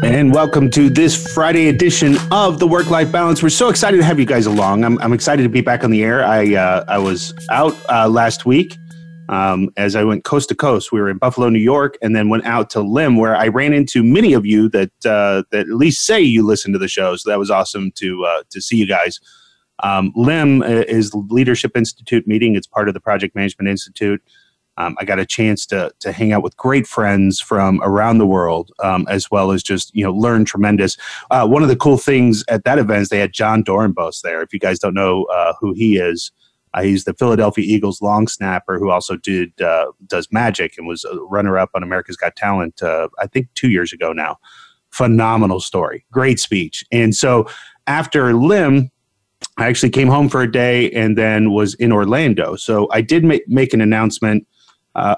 And welcome to this Friday edition of the Work Life Ballance. We're so excited to have you guys along. I'm excited to be back on the air. I was out last week. As I went coast to coast, we were in Buffalo, New York, and then went out to Lim, where I ran into many of you that at least say you listen to the show. So that was awesome to see you guys. Lim is the Leadership Institute Meeting. It's part of the Project Management Institute. I got a chance to hang out with great friends from around the world, as well as just, learn tremendous. One of the cool things at that event is they had John Dorenbos there. If you guys don't know who he is, he's the Philadelphia Eagles long snapper who also does magic and was a runner-up on America's Got Talent, I think 2 years ago now. Phenomenal story. Great speech. And so after Lim, I actually came home for a day and then was in Orlando. So I did make an announcement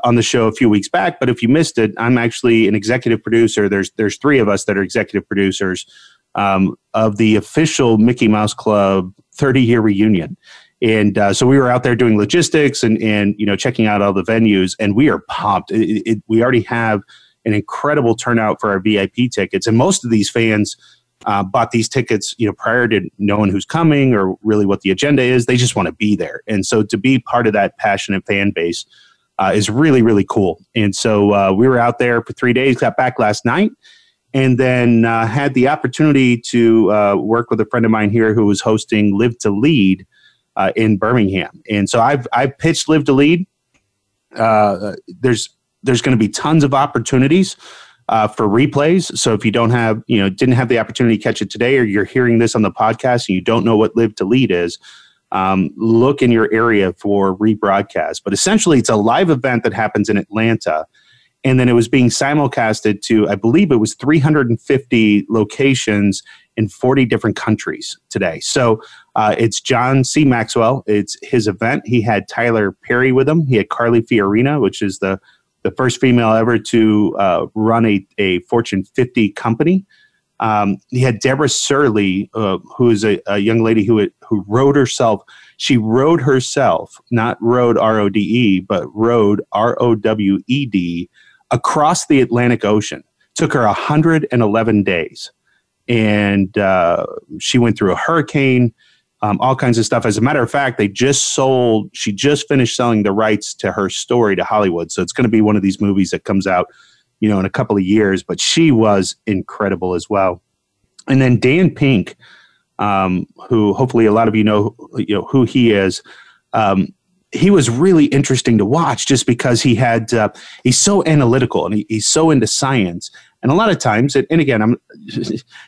on the show a few weeks back, but if you missed it, I'm actually an executive producer. There's three of us that are executive producers of the official Mickey Mouse Club 30-year reunion. And so we were out there doing logistics and checking out all the venues, and we are pumped. We already have an incredible turnout for our VIP tickets, and most of these fans bought these tickets, prior to knowing who's coming or really what the agenda is. They just want to be there, and so to be part of that passionate fan base is really, really cool. And so we were out there for 3 days, got back last night, and then had the opportunity to work with a friend of mine here who was hosting Live to Lead in Birmingham. And so I've pitched Live to Lead. There's going to be tons of opportunities for replays. So if you didn't have the opportunity to catch it today, or you're hearing this on the podcast and you don't know what Live to Lead is, look in your area for rebroadcast. But essentially it's a live event that happens in Atlanta. And then it was being simulcasted to, I believe it was 350 locations in 40 different countries today. So it's John C. Maxwell. It's his event. He had Tyler Perry with him. He had Carly Fiorina, which is the first female ever to run a Fortune 50 company. He had Deborah Surley, who is a young lady who rode herself. She rode herself, not rode R-O-D-E, but rode R-O-W-E-D, across the Atlantic Ocean. Took her 111 days. And she went through a hurricane, all kinds of stuff. As a matter of fact, she just finished selling the rights to her story to Hollywood. So it's going to be one of these movies that comes out, in a couple of years, but she was incredible as well. And then Dan Pink, who hopefully a lot of you know who he is. He was really interesting to watch just because he had, he's so analytical and he's so into science. And a lot of times, and again, I'm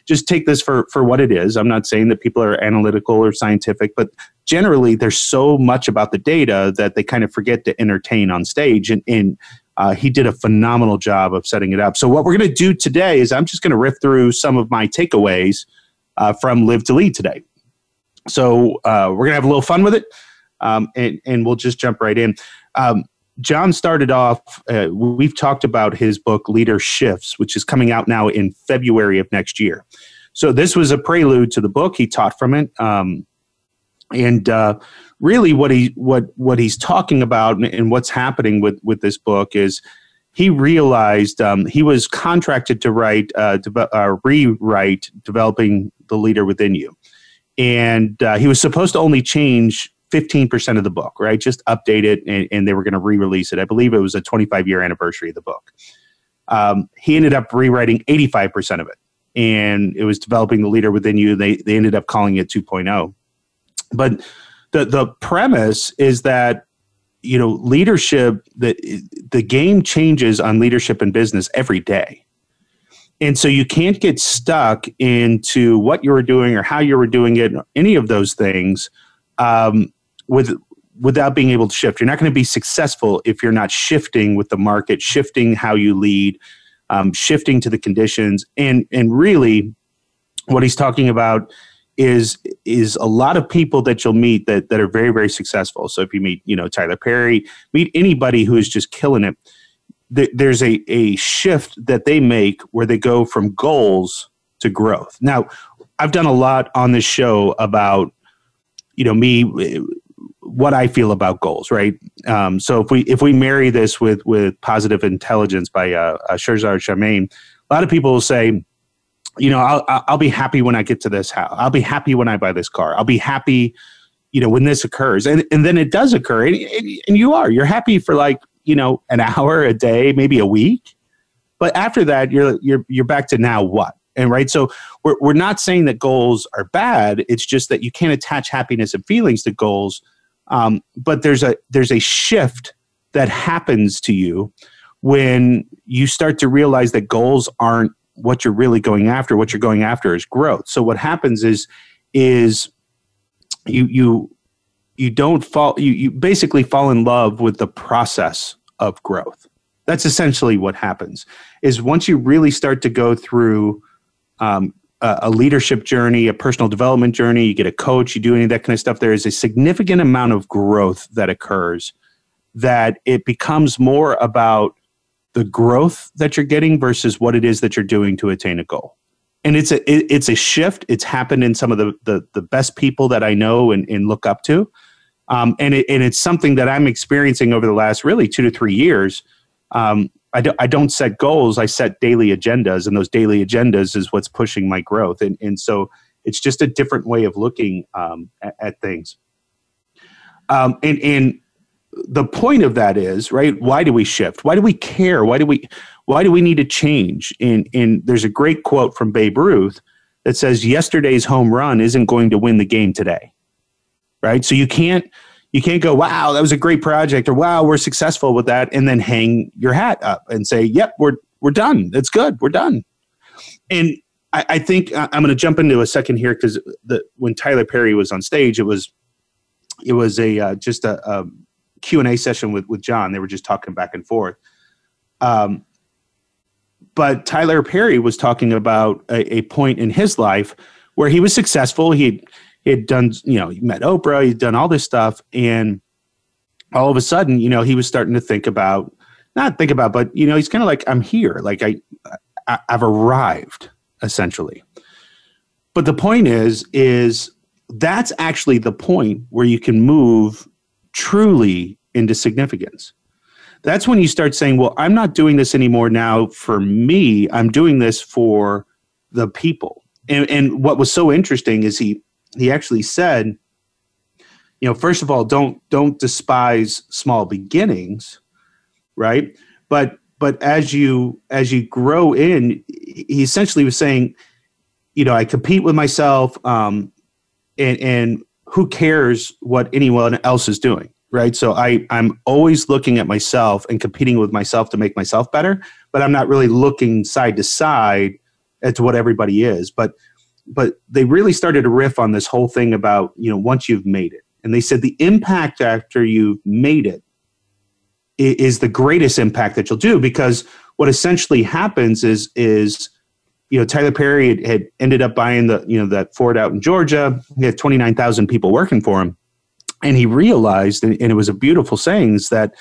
just take this for what it is. I'm not saying that people are analytical or scientific, but generally there's so much about the data that they kind of forget to entertain on stage. And he did a phenomenal job of setting it up. So what we're going to do today is I'm just going to riff through some of my takeaways from Live to Lead today. So we're going to have a little fun with it. And we'll just jump right in. John started off, we've talked about his book, Leader Shifts, which is coming out now in February of next year. So this was a prelude to the book. He taught from it. Really what he's talking about and what's happening with this book is he realized he was contracted to rewrite Developing the Leader Within You. And he was supposed to only change 15% of the book, right? Just update it, and they were going to re-release it. I believe it was a 25-year anniversary of the book. He ended up rewriting 85% of it, and it was Developing the Leader Within You. They ended up calling it 2.0. But the premise is that, leadership, the game changes on leadership and business every day. And so you can't get stuck into what you were doing or how you were doing it, any of those things, without being able to shift. You're not going to be successful if you're not shifting with the market, shifting how you lead, shifting to the conditions. And really what he's talking about is a lot of people that you'll meet that are very, very successful. So if you meet, Tyler Perry, meet anybody who is just killing it, there's a shift that they make where they go from goals to growth. Now, I've done a lot on this show about, what I feel about goals, right? So if we marry this with Positive Intelligence by Shirzad Charmaine, a lot of people will say, I'll be happy when I get to this house. I'll be happy when I buy this car. I'll be happy, when this occurs. And then it does occur. And you're happy for an hour, a day, maybe a week. But after that, you're back to now what? And right. So we're not saying that goals are bad. It's just that you can't attach happiness and feelings to goals. But there's a shift that happens to you when you start to realize that goals aren't what you're really going after. What you're going after is growth. So what happens is you basically fall in love with the process of growth. That's essentially what happens. Is once you really start to go through a leadership journey, a personal development journey, you get a coach, you do any of that kind of stuff, there is a significant amount of growth that occurs, that it becomes more about the growth that you're getting versus what it is that you're doing to attain a goal. And it's a shift. It's happened in some of the best people that I know and look up to. And it's something that I'm experiencing over the last really 2 to 3 years. I don't set goals. I set daily agendas, and those daily agendas is what's pushing my growth. And so it's just a different way of looking at things. And the point of that is, right, why do we shift? Why do we care? Why do we need to change? And there's a great quote from Babe Ruth that says, yesterday's home run isn't going to win the game today, right? So you can't go, wow, that was a great project, or wow, we're successful with that, and then hang your hat up and say, yep, we're done. That's good. We're done. And I think I'm going to jump into a second here, because when Tyler Perry was on stage, it was just a Q&A session with John. They were just talking back and forth. But Tyler Perry was talking about a point in his life where he was successful. He had done, he met Oprah, he'd done all this stuff. And all of a sudden, he was starting to but he's kind of like, I'm here. Like I've arrived, essentially. But the point is that's actually the point where you can move truly into significance. That's when you start saying, well, I'm not doing this anymore now for me. I'm doing this for the people. And what was so interesting is he actually said, first of all, don't despise small beginnings, right? But as you grow in, he essentially was saying, I compete with myself, and who cares what anyone else is doing, right? So I'm always looking at myself and competing with myself to make myself better, but I'm not really looking side to side at what everybody is. But they really started to riff on this whole thing about, once you've made it. And they said the impact after you've made it is the greatest impact that you'll do, because what essentially happens is Tyler Perry had ended up buying that Ford out in Georgia. He had 29,000 people working for him. And he realized, and it was a beautiful saying, is that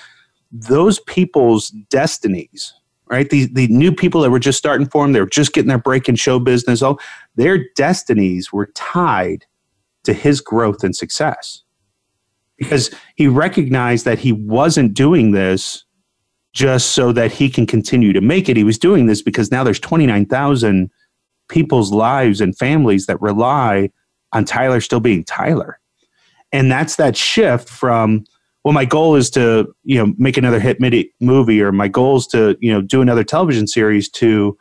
those people's destinies, right? The new people that were just starting for them, they were just getting their break in show business. All their destinies were tied to his growth and success, because he recognized that he wasn't doing this just so that he can continue to make it. He was doing this because now there's 29,000 people's lives and families that rely on Tyler still being Tyler. And that's that shift from, well, my goal is to, make another hit movie, or my goal is to, do another television series, to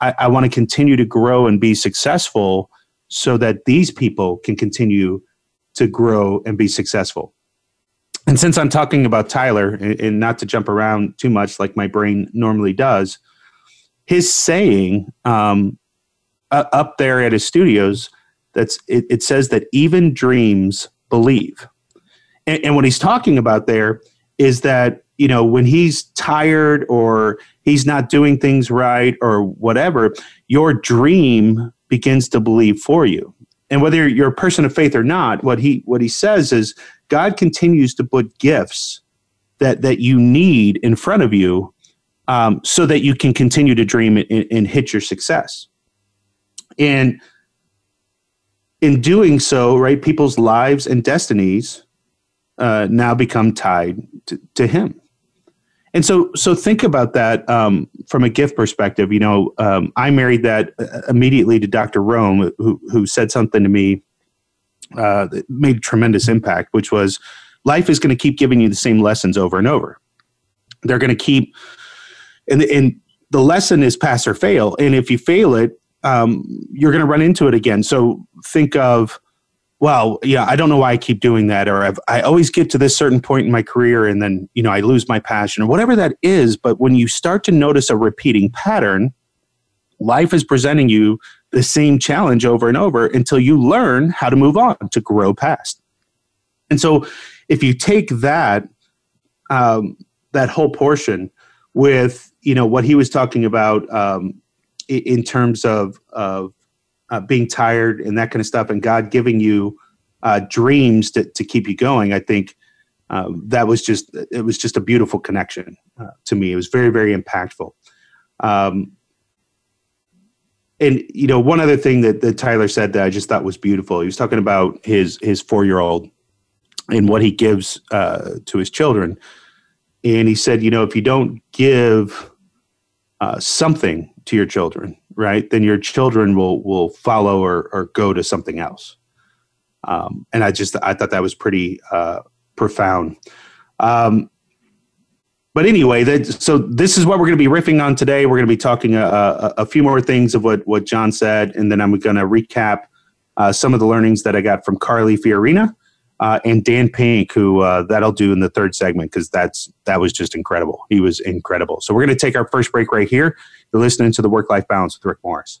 I want to continue to grow and be successful so that these people can continue to grow and be successful. And since I'm talking about Tyler, and not to jump around too much like my brain normally does, his saying up there at his studios, it says that even dreams believe. And what he's talking about there is that, when he's tired or he's not doing things right or whatever, your dream begins to believe for you. And whether you're a person of faith or not, what he says is God continues to put gifts that you need in front of you so that you can continue to dream and hit your success. And in doing so, right, people's lives and destinies now become tied to him. And so think about that from a gift perspective. You know, I married that immediately to Dr. Rome, who said something to me that made a tremendous impact, which was life is going to keep giving you the same lessons over and over. They're going to keep, and the lesson is pass or fail. And if you fail it, you're going to run into it again. So think of, well, yeah, I don't know why I keep doing that, or I always get to this certain point in my career and then, you know, I lose my passion or whatever that is. But when you start to notice a repeating pattern, life is presenting you the same challenge over and over until you learn how to move on, to grow past. And so if you take that, that whole portion with, you know, what he was talking about in terms of being tired and that kind of stuff, and God giving you dreams to keep you going, I think that was just a beautiful connection to me. It was very, very impactful. And you know, one other thing that Tyler said that I just thought was beautiful. He was talking about his 4-year-old and what he gives to his children, and he said, you know, if you don't give something to your children, right, then your children will follow or go to something else. And I thought that was pretty profound. But anyway, so this is what we're going to be riffing on today. We're going to be talking a few more things of what John said, and then I'm going to recap some of the learnings that I got from Carly Fiorina and Dan Pink, who that'll do in the third segment, because that was just incredible. He was incredible. So we're going to take our first break right here. You're listening to The Work-Life Balance with Rick Morris.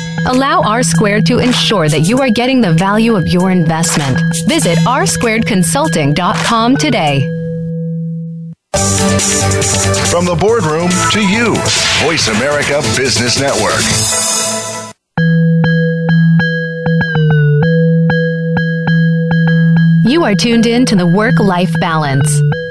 Allow R-Squared to ensure that you are getting the value of your investment. Visit r-squaredconsulting.com today. From the boardroom to you, Voice America Business Network. You are tuned in to The Work-Life Balance.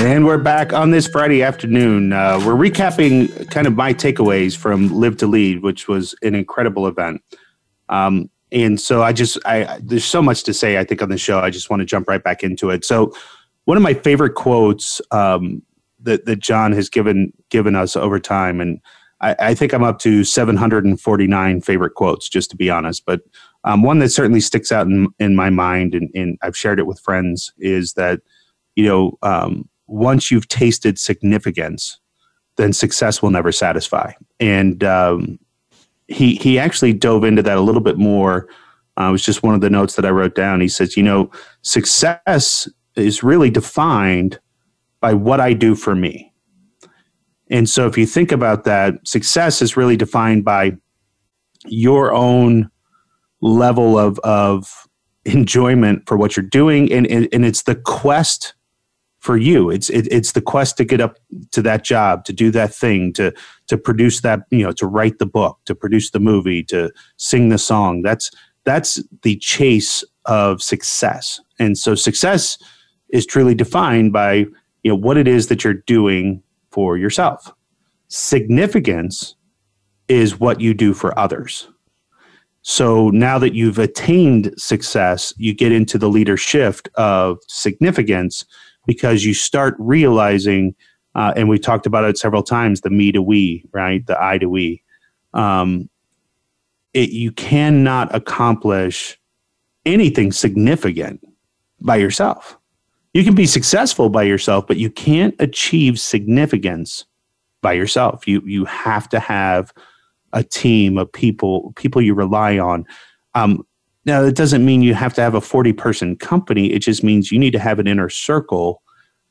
And we're back on this Friday afternoon. We're recapping kind of my takeaways from Live to Lead, which was an incredible event. And so there's so much to say, I think, on the show. I just want to jump right back into it. So one of my favorite quotes that John has given us over time, and I think I'm up to 749 favorite quotes, just to be honest. But one that certainly sticks out in my mind, and I've shared it with friends, is that, once you've tasted significance, then success will never satisfy. And he actually dove into that a little bit more. It was just one of the notes that I wrote down. He says, success is really defined by what I do for me. And so if you think about that, success is really defined by your own level of enjoyment for what you're doing. And it's the quest for you. It's the quest to get up to that job, to do that thing, to produce that, to write the book, to produce the movie, to sing the song. That's the chase of success. And so success is truly defined by, what it is that you're doing for yourself. Significance is what you do for others. So now that you've attained success, you get into the leader shift of significance, because you start realizing, and we talked about it several times, the me to we, right? The I to we. You cannot accomplish anything significant by yourself. You can be successful by yourself, but you can't achieve significance by yourself. You have to have a team of people you rely on. Now, that doesn't mean you have to have a 40-person company. It just means you need to have an inner circle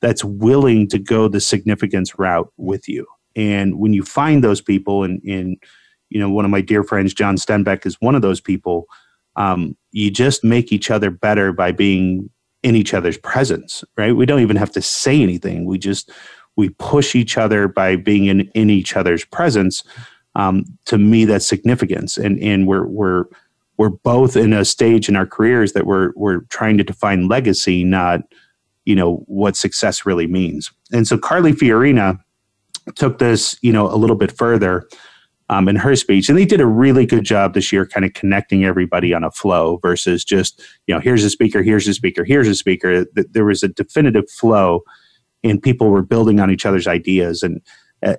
that's willing to go the significance route with you. And when you find those people, and one of my dear friends, John Stenbeck, is one of those people, you just make each other better by being in each other's presence, right? We don't even have to say anything. We push each other by being in each other's presence. To me, that's significance, and we're both in a stage in our careers that we're trying to define legacy, not what success really means. And so Carly Fiorina took this a little bit further in her speech, and they did a really good job this year, kind of connecting everybody on a flow versus just here's a speaker, here's a speaker, here's a speaker. There was a definitive flow, and people were building on each other's ideas. And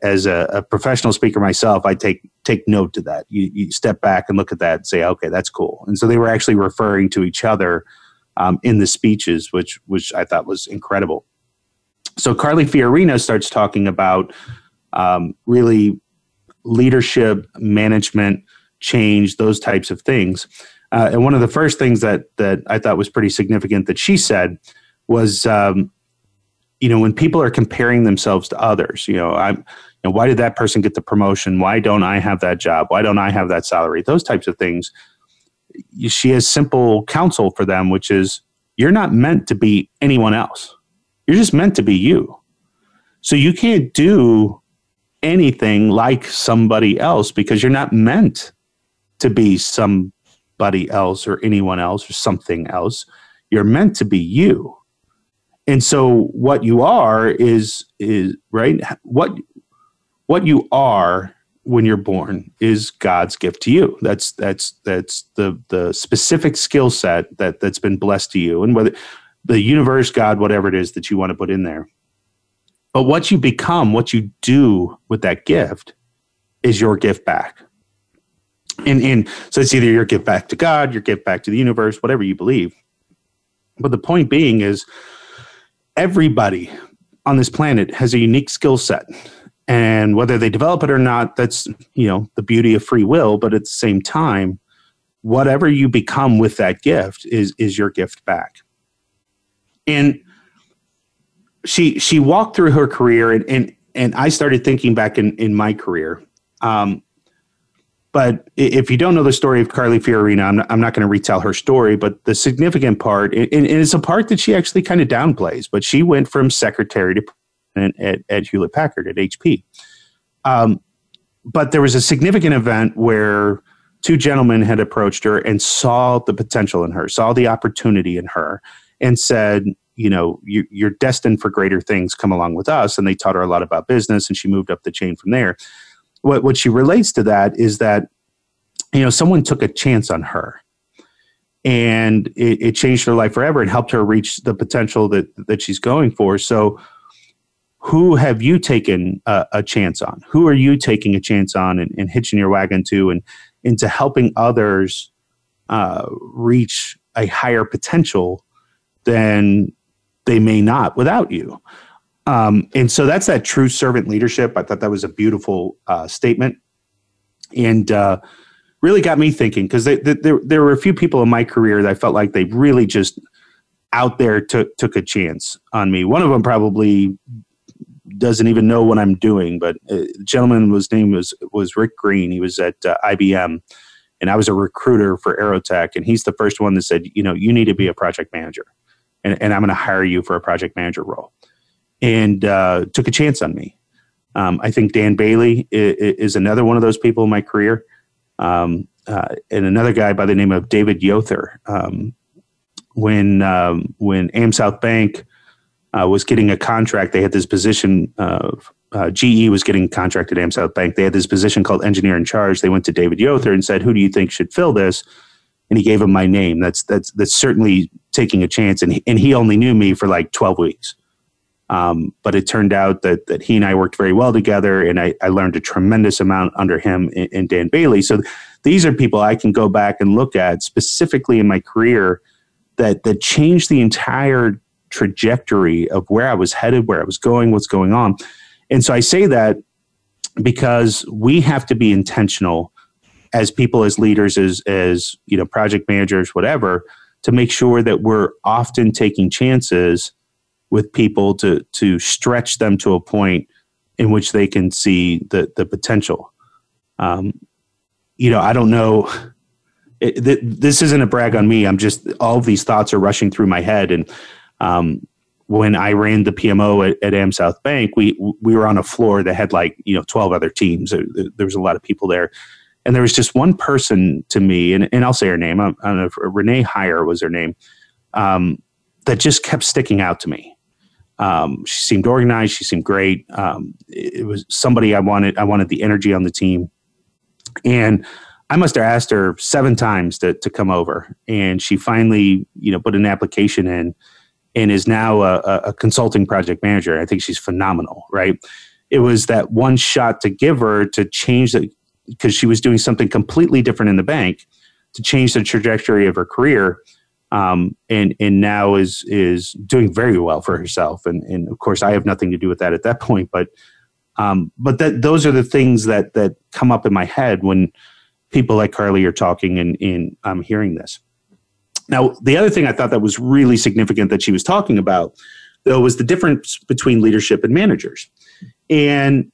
as a professional speaker myself, I take note to that. You step back and look at that and say, okay, that's cool. And so they were actually referring to each other in the speeches, which I thought was incredible. So Carly Fiorina starts talking about really leadership, management, change, those types of things. And one of the first things that I thought was pretty significant that she said was, when people are comparing themselves to others, why did that person get the promotion? Why don't I have that job? Why don't I have that salary? Those types of things. She has simple counsel for them, which is you're not meant to be anyone else. You're just meant to be you. So you can't do anything like somebody else because you're not meant to be somebody else or anyone else or something else. You're meant to be you. And so what you are is right. What you are when you're born is God's gift to you. That's the specific skill set that's been blessed to you, and whether the universe, God, whatever it is that you want to put in there. But what you become, what you do with that gift is your gift back. And so it's either your gift back to God, your gift back to the universe, whatever you believe. But the point being is, everybody on this planet has a unique skill set, and whether they develop it or not, that's, the beauty of free will. But at the same time, whatever you become with that gift is your gift back. And she walked through her career, and I started thinking back in my career. But if you don't know the story of Carly Fiorina, I'm not going to retell her story, but the significant part, and it's a part that she actually kind of downplays, but she went from secretary to president at Hewlett-Packard, at HP. But there was a significant event where two gentlemen had approached her and saw the potential in her, saw the opportunity in her, and said, you know, you're destined for greater things. Come along with us. And they taught her a lot about business, and she moved up the chain from there. What she relates to that is that, you know, someone took a chance on her, and it changed her life forever. It helped her reach the potential that she's going for. So who have you taken a chance on? Who are you taking a chance on and hitching your wagon to and into helping others reach a higher potential than they may not without you? And so that's that true servant leadership. I thought that was a beautiful statement, and really got me thinking, because there were a few people in my career that I felt like they really just out there took a chance on me. One of them probably doesn't even know what I'm doing, but the gentleman whose name was Rick Green. He was at IBM, and I was a recruiter for Aerotech, and he's the first one that said, you know, you need to be a project manager, and I'm going to hire you for a project manager role. And took a chance on me. I think Dan Bailey is another one of those people in my career. And another guy by the name of David Yother. When AmSouth Bank was getting a contract, they had this position of GE was getting a contract at AmSouth Bank. They had this position called engineer in charge. They went to David Yother and said, who do you think should fill this? And he gave him my name. That's certainly taking a chance. And he only knew me for like 12 weeks. But it turned out that he and I worked very well together, and I learned a tremendous amount under him and Dan Bailey. So these are people I can go back and look at specifically in my career that changed the entire trajectory of where I was headed, where I was going, what's going on. And so I say that because we have to be intentional as people, as leaders, as you know, project managers, whatever, to make sure that we're often taking chances with people to stretch them to a point in which they can see the potential. You know, I don't know. This isn't a brag on me. I'm just, all of these thoughts are rushing through my head. And when I ran the PMO at AmSouth Bank, we were on a floor that had like, you know, 12 other teams. There was a lot of people there. And there was just one person to me, and I'll say her name. I don't know if Renee Heyer was her name. That just kept sticking out to me. She seemed organized. She seemed great. It was somebody I wanted. I wanted the energy on the team. And I must have asked her 7 times to come over. And she finally, you know, put an application in and is now a consulting project manager. I think she's phenomenal, right? It was that one shot to give her to change that, because she was doing something completely different in the bank, to change the trajectory of her career. And now is doing very well for herself. And of course I have nothing to do with that at that point, but those are the things that come up in my head when people like Carly are talking and I'm hearing this. Now, the other thing I thought that was really significant that she was talking about, though, was the difference between leadership and managers. And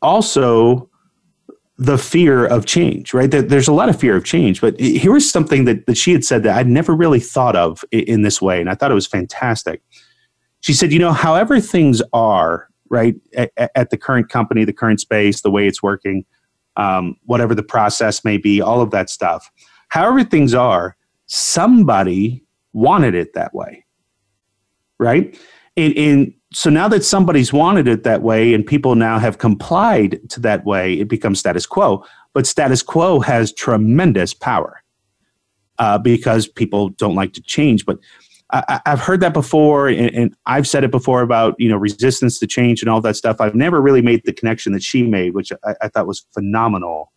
also the fear of change, right? There's a lot of fear of change, but here was something that she had said that I'd never really thought of in this way, and I thought it was fantastic. She said, you know, however things are, right, at the current company, the current space, the way it's working, whatever the process may be, all of that stuff, however things are, somebody wanted it that way, right? And so now that somebody's wanted it that way and people now have complied to that way, it becomes status quo. But status quo has tremendous power because people don't like to change. But I've heard that before, and I've said it before about, you know, resistance to change and all that stuff. I've never really made the connection that she made, which I thought was phenomenal,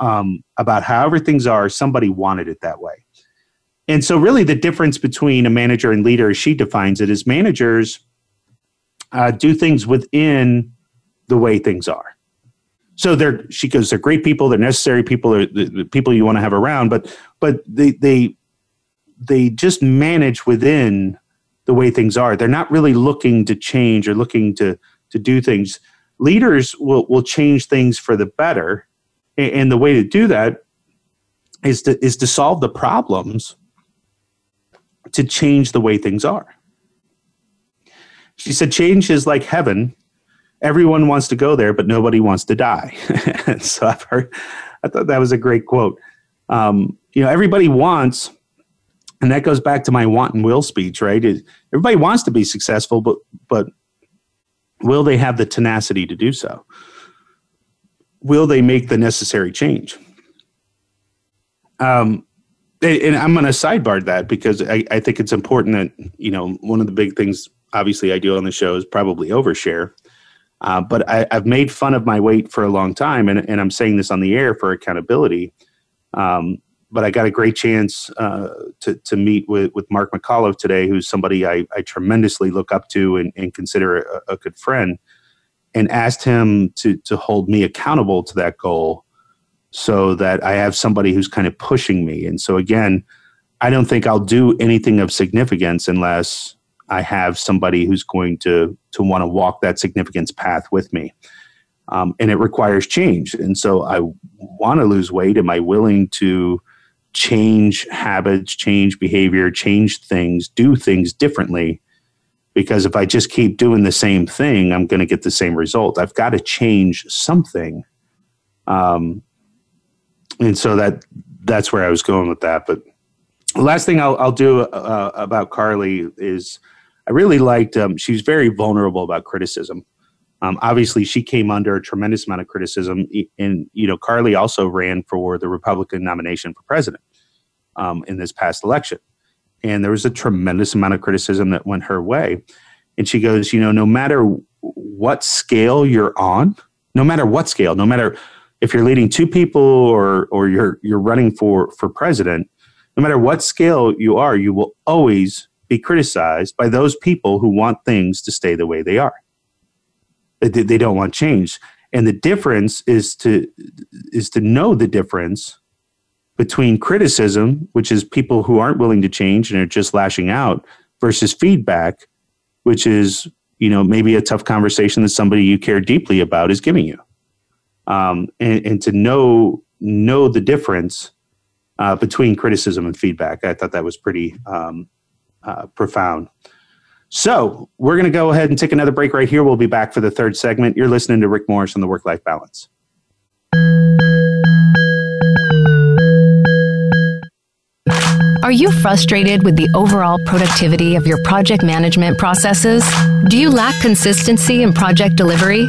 about however things are, somebody wanted it that way. And so really the difference between a manager and leader, as she defines it, is managers do things within the way things are. So she goes, they're great people, they're necessary people, they're the people you want to have around, but they just manage within the way things are. They're not really looking to change or looking to do things. Leaders will change things for the better And the way to do that is to solve the problems, to change the way things are. She said, change is like heaven. Everyone wants to go there, but nobody wants to die. So I thought that was a great quote. Everybody wants, and that goes back to my want and will speech, right? Everybody wants to be successful, but will they have the tenacity to do so? Will they make the necessary change? And I'm going to sidebar that because I think it's important that, one of the big things, obviously, I do on the show is probably overshare. But I've made fun of my weight for a long time, and I'm saying this on the air for accountability. But I got a great chance to meet with Mark McAuliffe today, who's somebody I tremendously look up to and consider a good friend, and asked him to hold me accountable to that goal so that I have somebody who's kind of pushing me. And so, again, I don't think I'll do anything of significance unless I have somebody who's going to want to walk that significance path with me. And it requires change. And so I want to lose weight. Am I willing to change habits, change behavior, change things, do things differently? Because if I just keep doing the same thing, I'm going to get the same result. I've got to change something. And so that's where I was going with that. But the last thing I'll do about Carly is I really liked, she's very vulnerable about criticism. Obviously, she came under a tremendous amount of criticism. And, Carly also ran for the Republican nomination for president in this past election. And there was a tremendous amount of criticism that went her way. And she goes, no matter what scale you're on, no matter if you're leading two people or you're running for president, no matter what scale you are, you will always be criticized by those people who want things to stay the way they are. They don't want change. And the difference is to know the difference between criticism, which is people who aren't willing to change and are just lashing out, versus feedback, which is, maybe a tough conversation that somebody you care deeply about is giving you. And to know the difference between criticism and feedback. I thought that was pretty profound. So we're going to go ahead and take another break right here. We'll be back for the third segment. You're listening to Rick Morris on the Work Life Balance. Are you frustrated with the overall productivity of your project management processes? Do you lack consistency in project delivery?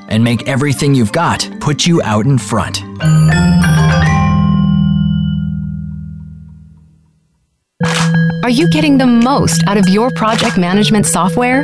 and make everything you've got put you out in front? Are you getting the most out of your project management software?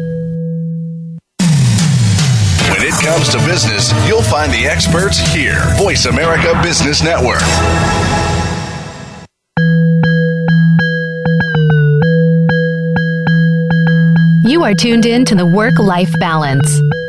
When it comes to business, you'll find the experts here. Voice America Business Network. You are tuned in to the Work Life Balance.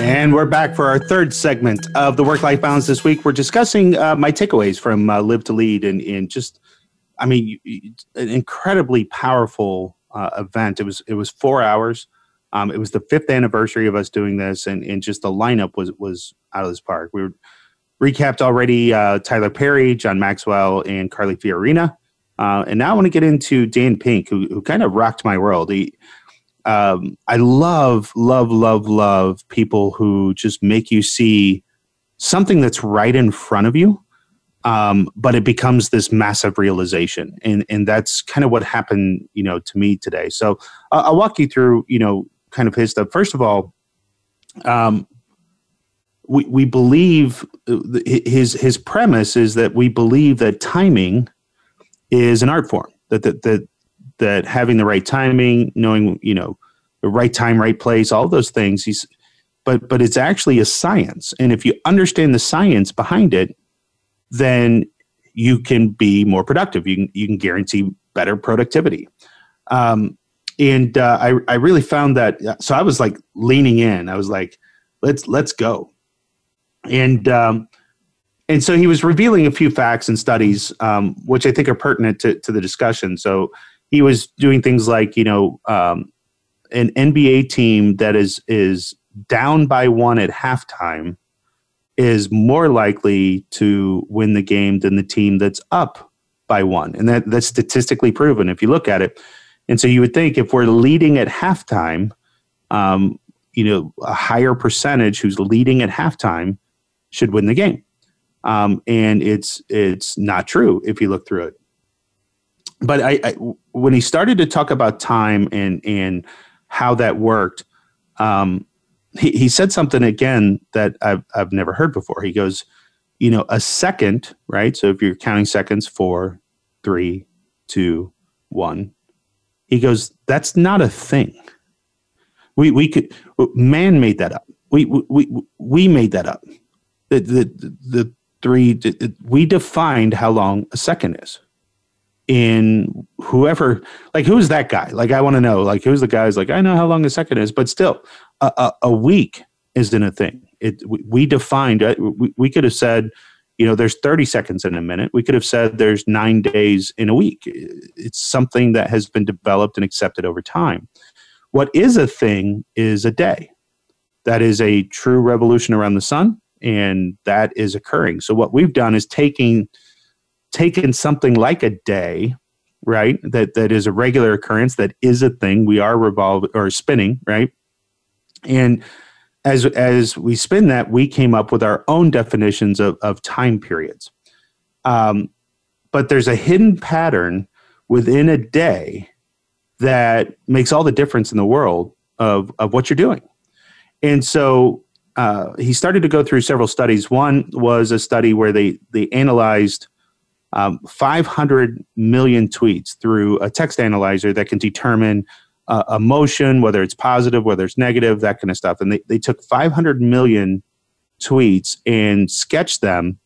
And we're back for our third segment of the Work-Life Balance this week. We're discussing my takeaways from Live to Lead and just, I mean, an incredibly powerful event. It was 4 hours. It was the fifth anniversary of us doing this, and just the lineup was out of this park. We were recapped already Tyler Perry, John Maxwell, and Carly Fiorina. And now I want to get into Dan Pink, who kind of rocked my world. I love people who just make you see something that's right in front of you, but it becomes this massive realization, and that's kind of what happened, you know, to me today. So I'll walk you through, you know, kind of his stuff. First of all, we believe his premise is that we believe that timing is an art form, that having the right timing, knowing, you know, the right time, right place, all those things. But it's actually a science. And if you understand the science behind it, then you can be more productive. You can guarantee better productivity. I really found that. So I was like leaning in. I was like, let's go. And so he was revealing a few facts and studies, which I think are pertinent to the discussion. So he was doing things like, you know, an NBA team that is down by one at halftime is more likely to win the game than the team that's up by one. And that's statistically proven if you look at it. And so you would think if we're leading at halftime, you know, a higher percentage who's leading at halftime should win the game. And it's not true if you look through it. But when he started to talk about time and how that worked, he said something again that I've never heard before. He goes, you know, a second, right? So if you're counting seconds, 4, 3, 2, 1, he goes, that's not a thing. Man made that up. We made that up. We defined how long a second is. In whoever, like, who's that guy? Like, I want to know, like, who's the guy who's like, I know how long a second is, but still a week isn't a thing. We defined, we could have said, you know, there's 30 seconds in a minute. We could have said there's 9 days in a week. It's something that has been developed and accepted over time. What is a thing is a day. That is a true revolution around the sun, and that is occurring. So what we've done is taken something like a day, right? That is a regular occurrence. That is a thing. We are revolving or spinning, right? And as we spin that, we came up with our own definitions of time periods. But there's a hidden pattern within a day that makes all the difference in the world of what you're doing. And so he started to go through several studies. One was a study where they analyzed 500 million tweets through a text analyzer that can determine emotion, whether it's positive, whether it's negative, that kind of stuff. And they took 500 million tweets and sketched them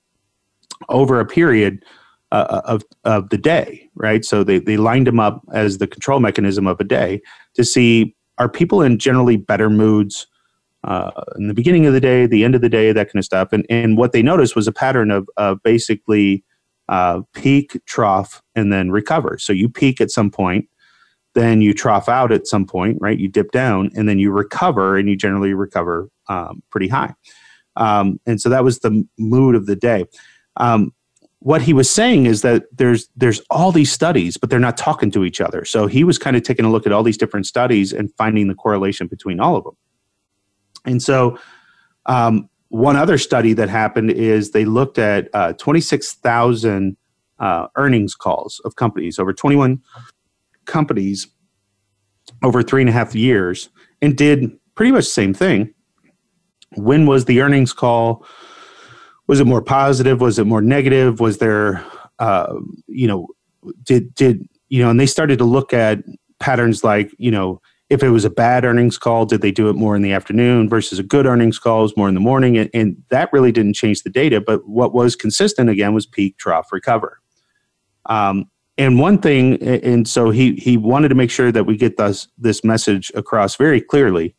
over a period of the day, right? So they lined them up as the control mechanism of a day to see, are people in generally better moods in the beginning of the day, the end of the day, that kind of stuff. And what they noticed was a pattern of basically peak, trough, and then recover. So you peak at some point, then you trough out at some point, right? You dip down, and then you recover, and you generally recover pretty high. And so that was the mood of the day. what he was saying is that there's all these studies, but they're not talking to each other. So he was kind of taking a look at all these different studies and finding the correlation between all of them. And so one other study that happened is they looked at 26,000 earnings calls of companies, over 21 companies over 3.5 years, and did pretty much the same thing. When was the earnings call? Was it more positive? Was it more negative? Was there, and they started to look at patterns like, if it was a bad earnings call, did they do it more in the afternoon versus a good earnings call was more in the morning? And that really didn't change the data. But what was consistent, again, was peak, trough, recover. And one thing, and so he wanted to make sure that we get this message across very clearly.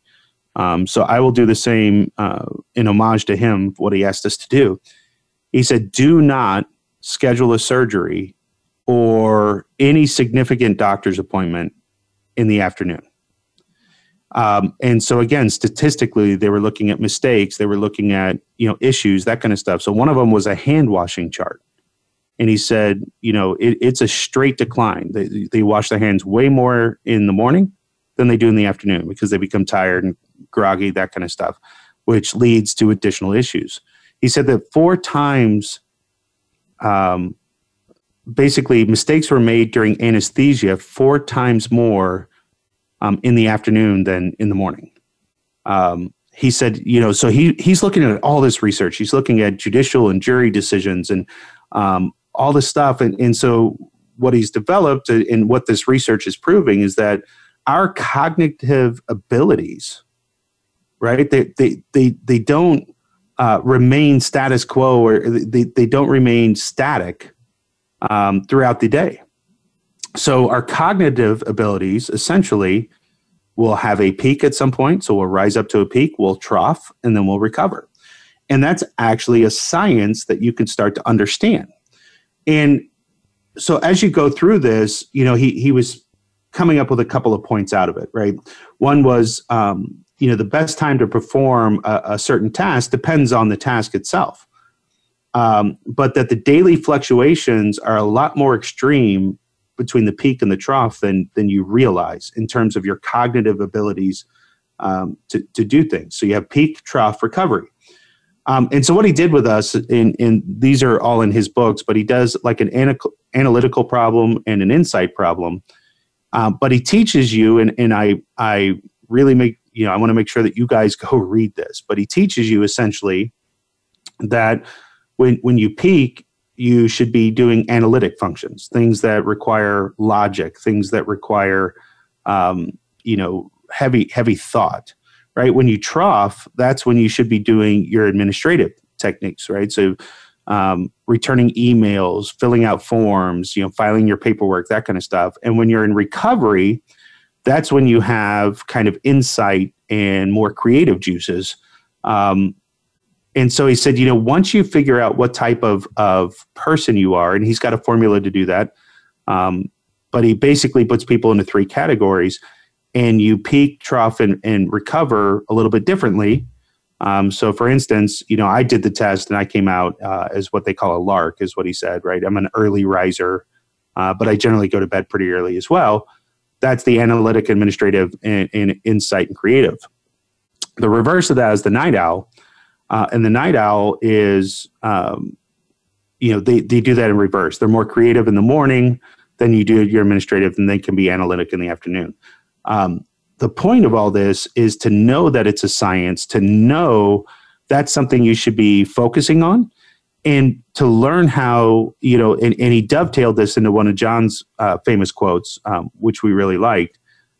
So I will do the same in homage to him, what he asked us to do. He said, do not schedule a surgery or any significant doctor's appointment in the afternoon. And so again, statistically, they were looking at mistakes. They were looking at, issues, that kind of stuff. So one of them was a hand washing chart. And he said, it's a straight decline. They wash their hands way more in the morning than they do in the afternoon because they become tired and groggy, that kind of stuff, which leads to additional issues. He said that 4 times, basically mistakes were made during anesthesia 4 times more in the afternoon than in the morning. He said, so he's looking at all this research. He's looking at judicial and jury decisions and all this stuff. And so what he's developed and what this research is proving is that our cognitive abilities, right, they don't remain status quo, or they don't remain static throughout the day. So our cognitive abilities essentially will have a peak at some point. So we'll rise up to a peak, we'll trough, and then we'll recover. And that's actually a science that you can start to understand. And so as you go through this, he was coming up with a couple of points out of it, right? One was, the best time to perform a certain task depends on the task itself. But that the daily fluctuations are a lot more extreme between the peak and the trough than you realize in terms of your cognitive abilities to do things. So you have peak, trough, recovery. And so what he did with us, in these are all in his books, but he does like an analytical problem and an insight problem. But he teaches you, and I really I want to make sure that you guys go read this, but he teaches you essentially that when you peak, you should be doing analytic functions, things that require logic, things that require, heavy thought, right? When you trough, that's when you should be doing your administrative techniques, right? So returning emails, filling out forms, filing your paperwork, that kind of stuff. And when you're in recovery, that's when you have kind of insight and more creative juices. And so he said, once you figure out what type of person you are, and he's got a formula to do that, but he basically puts people into 3 categories, and you peak, trough, and recover a little bit differently. So for instance, I did the test and I came out as what they call a lark, is what he said, right? I'm an early riser, but I generally go to bed pretty early as well. That's the analytic, administrative, and insight and creative. The reverse of that is the night owl. And the night owl is, they do that in reverse. They're more creative in the morning than you do your administrative, and they can be analytic in the afternoon. The point of all this is to know that it's a science, to know that's something you should be focusing on, and to learn how, and he dovetailed this into one of John's famous quotes, which we really liked.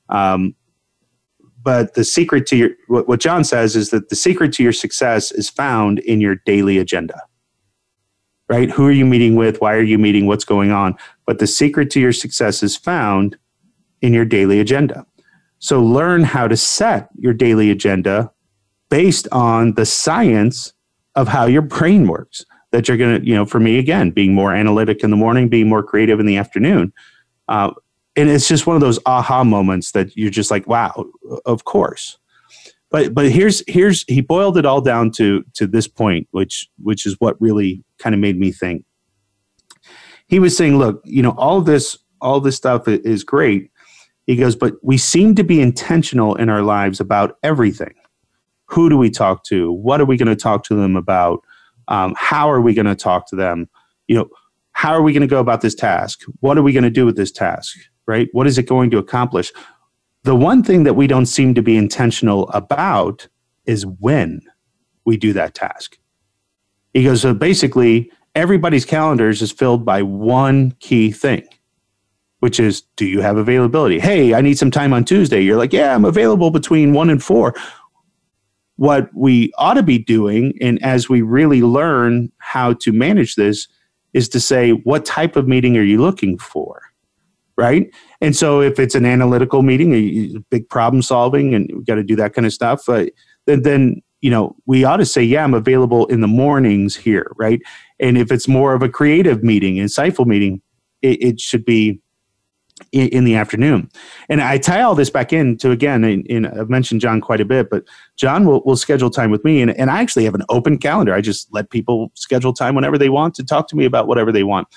But the secret to what John says is that the secret to your success is found in your daily agenda, right? Who are you meeting with? Why are you meeting? What's going on? But the secret to your success is found in your daily agenda. So learn how to set your daily agenda based on the science of how your brain works, that you're going to, for me, again, being more analytic in the morning, being more creative in the afternoon. And it's just one of those aha moments that you're just like, wow, of course. But here's he boiled it all down to this point, which is what really kind of made me think. he was saying, look, you know, all this stuff is great. He goes, but we seem to be intentional in our lives about everything. Who do we talk to? What are we going to talk to them about? How are we going to talk to them? You know, how are we going to go about this task? What are we going to do with this task, right? What is it going to accomplish? The one thing that we don't seem to be intentional about is when we do that task. He goes, so basically, everybody's calendars is filled by one key thing, which is, do you have availability? Hey, I need some time on Tuesday. You're like, yeah, I'm available between 1 and 4. What we ought to be doing, and as we really learn how to manage this, is to say, what type of meeting are you looking for, right? And so if it's an analytical meeting, a big problem solving, and we've got to do that kind of stuff, then you know, we ought to say, yeah, I'm available in the mornings here, right? And if it's more of a creative meeting, insightful meeting, it should be in the afternoon. And I tie all this back into, again, and I've mentioned John quite a bit, but John will schedule time with me. And I actually have an open calendar. I just let people schedule time whenever they want to talk to me about whatever they want.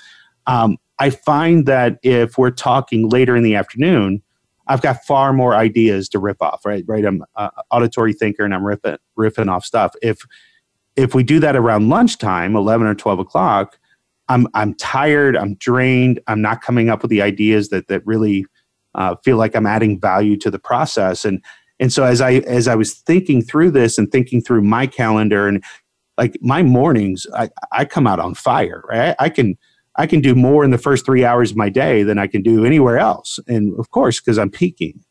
I find that if we're talking later in the afternoon, I've got far more ideas to rip off, right? I'm an auditory thinker and I'm riffing off stuff. If we do that around lunchtime, 11 or 12 o'clock, I'm tired, I'm drained, I'm not coming up with the ideas that really feel like I'm adding value to the process. And so as I was thinking through this and thinking through my calendar, and like my mornings, I come out on fire, right? I can do more in the first 3 hours of my day than I can do anywhere else. And of course, because I'm peaking.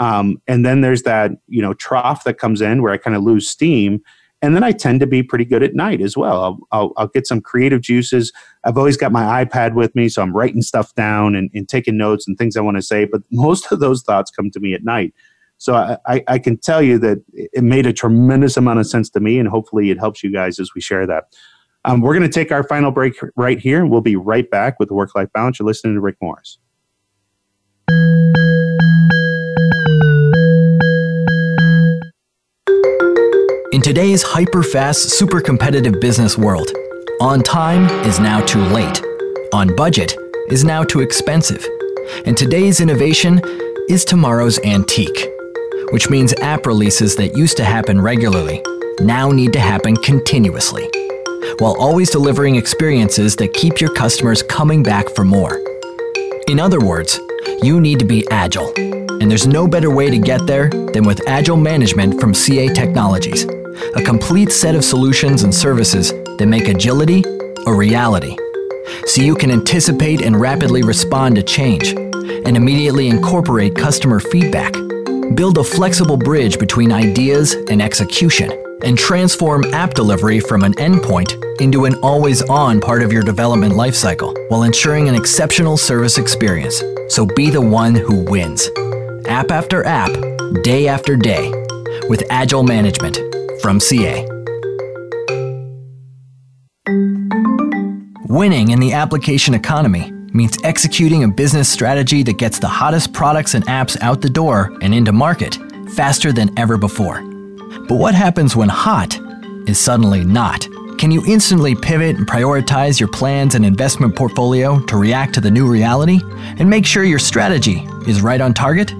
And then there's that, you know, trough that comes in where I kind of lose steam. And then I tend to be pretty good at night as well. I'll get some creative juices. I've always got my iPad with me, so I'm writing stuff down and taking notes and things I want to say. But most of those thoughts come to me at night. So I can tell you that it made a tremendous amount of sense to me, and hopefully it helps you guys as we share that. We're going to take our final break right here, and we'll be right back with the Work-Life Balance. You're listening to Rick Morris. In today's hyper-fast, super-competitive business world, on time is now too late. On budget is now too expensive. And today's innovation is tomorrow's antique, which means app releases that used to happen regularly now need to happen continuously, while always delivering experiences that keep your customers coming back for more. In other words, you need to be agile, and there's no better way to get there than with Agile Management from CA Technologies, a complete set of solutions and services that make agility a reality, so you can anticipate and rapidly respond to change, and immediately incorporate customer feedback, build a flexible bridge between ideas and execution, and transform app delivery from an endpoint into an always-on part of your development lifecycle, while ensuring an exceptional service experience. So be the one who wins. App after app, day after day, with Agile Management from CA. Winning in the application economy means executing a business strategy that gets the hottest products and apps out the door and into market faster than ever before. But what happens when hot is suddenly not? Can you instantly pivot and prioritize your plans and investment portfolio to react to the new reality and make sure your strategy is right on target?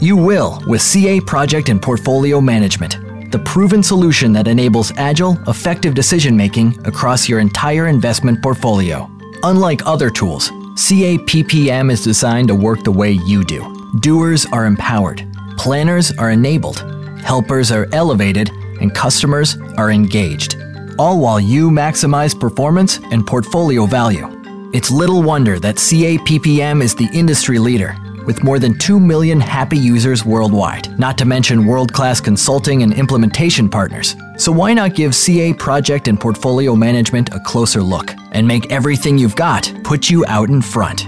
You will with CA Project and Portfolio Management, the proven solution that enables agile, effective decision-making across your entire investment portfolio. Unlike other tools, CA PPM is designed to work the way you do. Doers are empowered, planners are enabled, helpers are elevated, and customers are engaged, all while you maximize performance and portfolio value. It's little wonder that CA PPM is the industry leader, with more than 2 million happy users worldwide, not to mention world-class consulting and implementation partners. So why not give CA Project and Portfolio Management a closer look and make everything you've got put you out in front?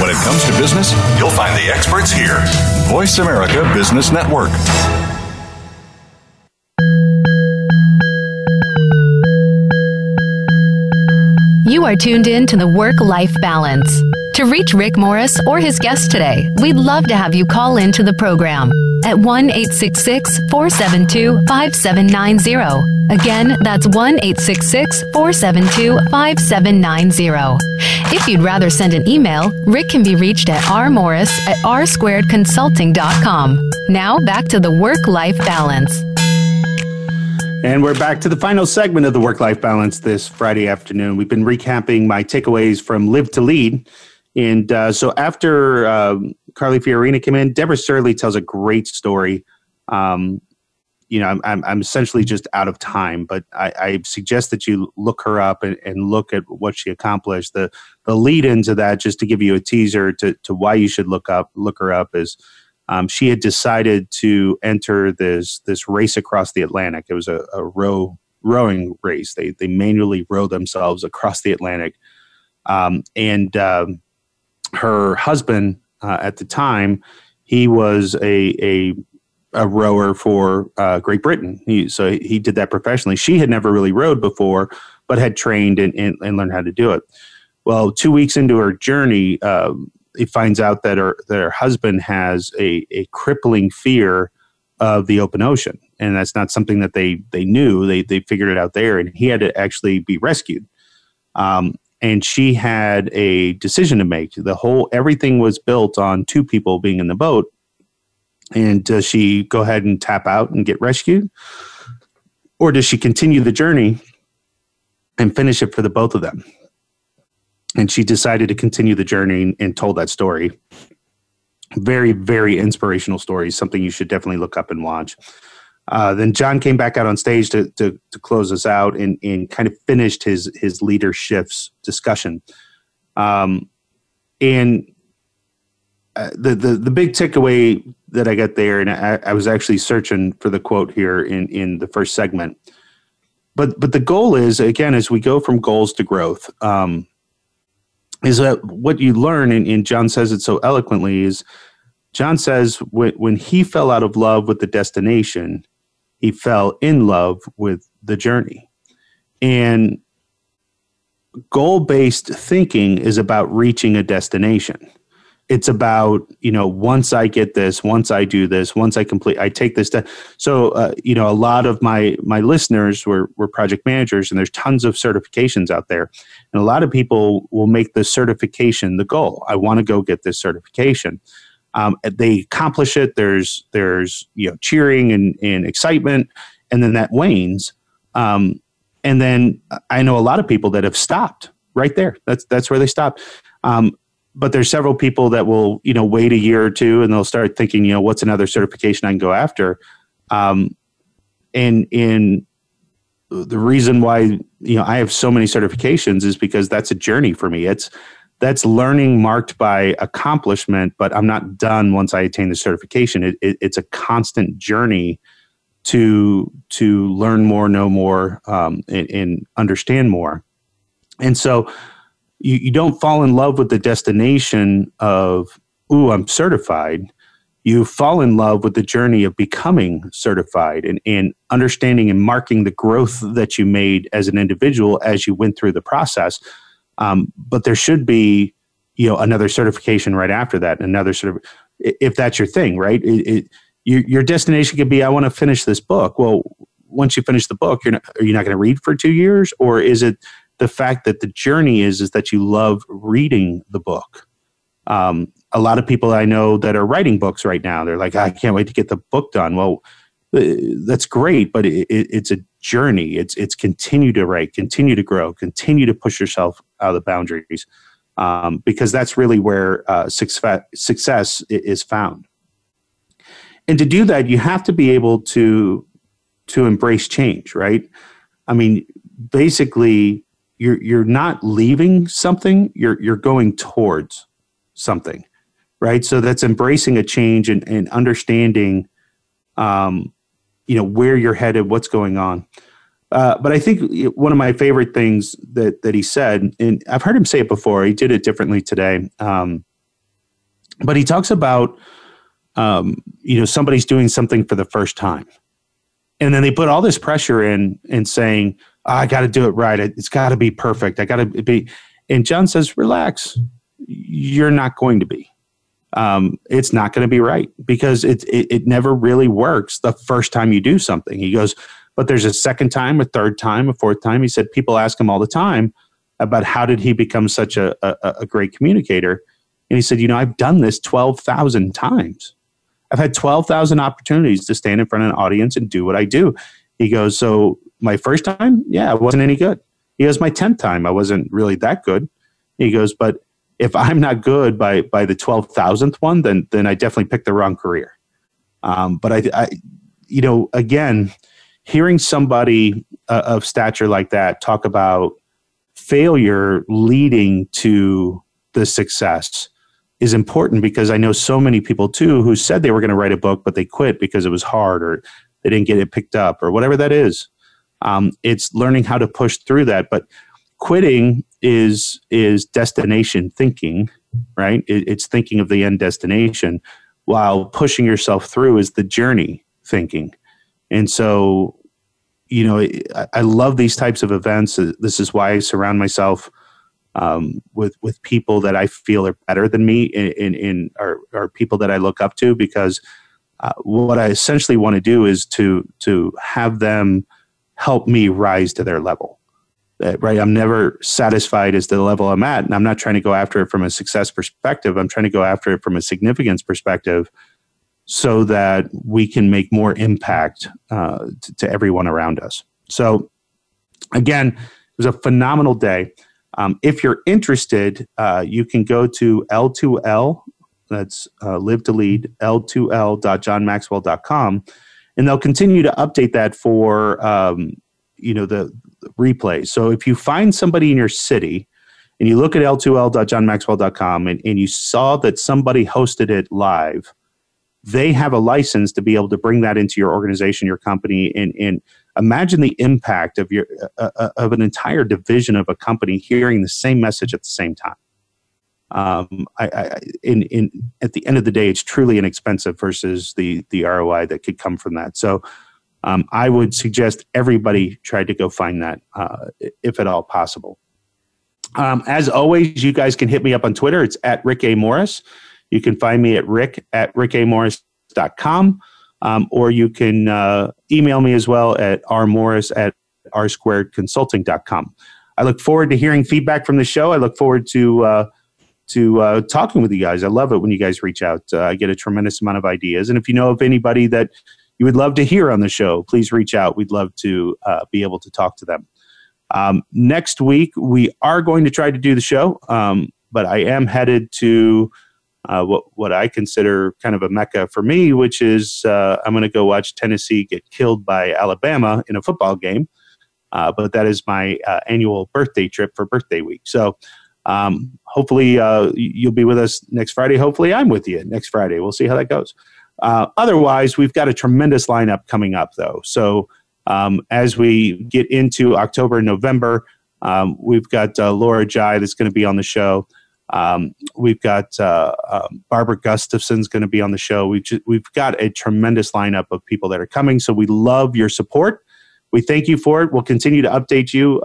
When it comes to business, you'll find the experts here. Voice America Business Network. You are tuned in to the Work-Life Balance. To reach Rick Morris or his guest today, we'd love to have you call into the program at 1-866-472-5790. Again, that's 1-866-472-5790. If you'd rather send an email, Rick can be reached at rmorris@r-squaredconsulting.com. Now back to the work-life balance. And we're back to the final segment of the Work-Life Balance this Friday afternoon. We've been recapping my takeaways from Live to Lead. And so after Carly Fiorina came in, Deborah Surley tells a great story. I'm essentially just out of time, but I suggest that you look her up and look at what she accomplished. The lead into that, just to give you a teaser to why you should look her up is, she had decided to enter this race across the Atlantic. It was a rowing race. They manually row themselves across the Atlantic. Her husband at the time, he was a rower for Great Britain. So he did that professionally. She had never really rowed before, but had trained and learned how to do it. Well, 2 weeks into her journey, it finds out that her husband has a crippling fear of the open ocean. And that's not something that they knew. They figured it out there, and he had to actually be rescued. And she had a decision to make. Everything was built on two people being in the boat. And does she go ahead and tap out and get rescued? Or does she continue the journey and finish it for the both of them? And she decided to continue the journey and told that story. Very, very inspirational story. Something you should definitely look up and watch. Then John came back out on stage to close us out and kind of finished his Leader Shifts discussion. The big takeaway that I got there, and I was actually searching for the quote here in the first segment. But the goal is, again, as we go from goals to growth, is that what you learn, and John says it so eloquently, is John says when he fell out of love with the destination, he fell in love with the journey. And goal-based thinking is about reaching a destination. It's about, once I get this, once I do this, once I take this. So, a lot of my listeners were project managers, and there's tons of certifications out there. And a lot of people will make the certification the goal. I want to go get this certification. They accomplish it. There's cheering and excitement. And then that wanes. And then I know a lot of people that have stopped right there. That's where they stopped. But there's several people that will, wait a year or two, and they'll start thinking, what's another certification I can go after? And the reason why, I have so many certifications is because that's a journey for me. That's learning marked by accomplishment, but I'm not done once I attain the certification. It's a constant journey to learn more, know more, and understand more. And so, you don't fall in love with the destination of, ooh, I'm certified. You fall in love with the journey of becoming certified and understanding and marking the growth that you made as an individual as you went through the process. But there should be, another certification right after that, another if that's your thing, right? Your destination could be, I want to finish this book. Well, once you finish the book, are you not going to read for 2 years? Or is it the fact that the journey is that you love reading the book? A lot of people I know that are writing books right now, they're like, I can't wait to get the book done. Well, that's great, but it's a journey. It's continue to write, continue to grow, continue to push yourself out of the boundaries, because that's really where success is found. And to do that, you have to be able to embrace change, right? I mean, basically, you're not leaving something, you're going towards something, right? So that's embracing a change and understanding, where you're headed, what's going on. But I think one of my favorite things that he said, and I've heard him say it before, he did it differently today. But he talks about, somebody's doing something for the first time. And then they put all this pressure in saying, I got to do it right. It's got to be perfect. I got to be. And John says, relax, you're not going to be. It's not going to be right because it never really works the first time you do something. He goes, but there's a second time, a third time, a fourth time. He said people ask him all the time about how did he become such a great communicator. And he said, you know, I've done this 12,000 times. I've had 12,000 opportunities to stand in front of an audience and do what I do. He goes, so my first time, yeah, I wasn't any good. He goes, my 10th time, I wasn't really that good. He goes, but if I'm not good by the 12,000th one, then I definitely picked the wrong career. But I, you know, again, hearing somebody of stature like that talk about failure leading to the success is important, because I know so many people too who said they were going to write a book, but they quit because it was hard or they didn't get it picked up or whatever that is. It's learning how to push through that. But quitting is destination thinking, right? It's thinking of the end destination, while pushing yourself through is the journey thinking. And so, you know, I love these types of events. This is why I surround myself with people that I feel are better than me and are people that I look up to, because what I essentially want to do is to have them help me rise to their level, right? I'm never satisfied as the level I'm at, and I'm not trying to go after it from a success perspective. I'm trying to go after it from a significance perspective so that we can make more impact to everyone around us. So again, it was a phenomenal day. If you're interested, you can go to L2L, that's Live to Lead, l2l.johnmaxwell.com. And they'll continue to update that for, you know, the replays. So if you find somebody in your city and you look at l2l.johnmaxwell.com and you saw that somebody hosted it live, they have a license to be able to bring that into your organization, your company, and imagine the impact of your of an entire division of a company hearing the same message at the same time. At the end of the day, it's truly inexpensive versus the ROI that could come from that. So I would suggest everybody try to go find that if at all possible. As always, you guys can hit me up on Twitter. It's at Rick A. Morris. You can find me at rick@rickamorris.com, or you can email me as well at rmorris@r-squaredconsulting.com. I look forward to hearing feedback from the show. I look forward to talking with you guys. I love it when you guys reach out. I get a tremendous amount of ideas. And if you know of anybody that you would love to hear on the show, please reach out. We'd love to be able to talk to them. Next week, we are going to try to do the show, but I am headed to what I consider kind of a mecca for me, which is I'm going to go watch Tennessee get killed by Alabama in a football game. But that is my annual birthday trip for birthday week. So hopefully you'll be with us next Friday. Hopefully I'm with you next Friday. We'll see how that goes. Otherwise, we've got a tremendous lineup coming up, though. So as we get into October and November, we've got Laura Jai that's going to be on the show. We've got Barbara Gustafson's going to be on the show. We've got a tremendous lineup of people that are coming. So we love your support. We thank you for it. We'll continue to update you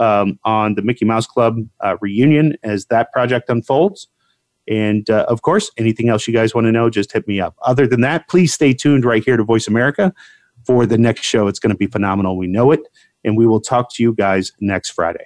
on the Mickey Mouse Club reunion as that project unfolds. And, of course, anything else you guys want to know, just hit me up. Other than that, please stay tuned right here to Voice America for the next show. It's going to be phenomenal. We know it. And we will talk to you guys next Friday.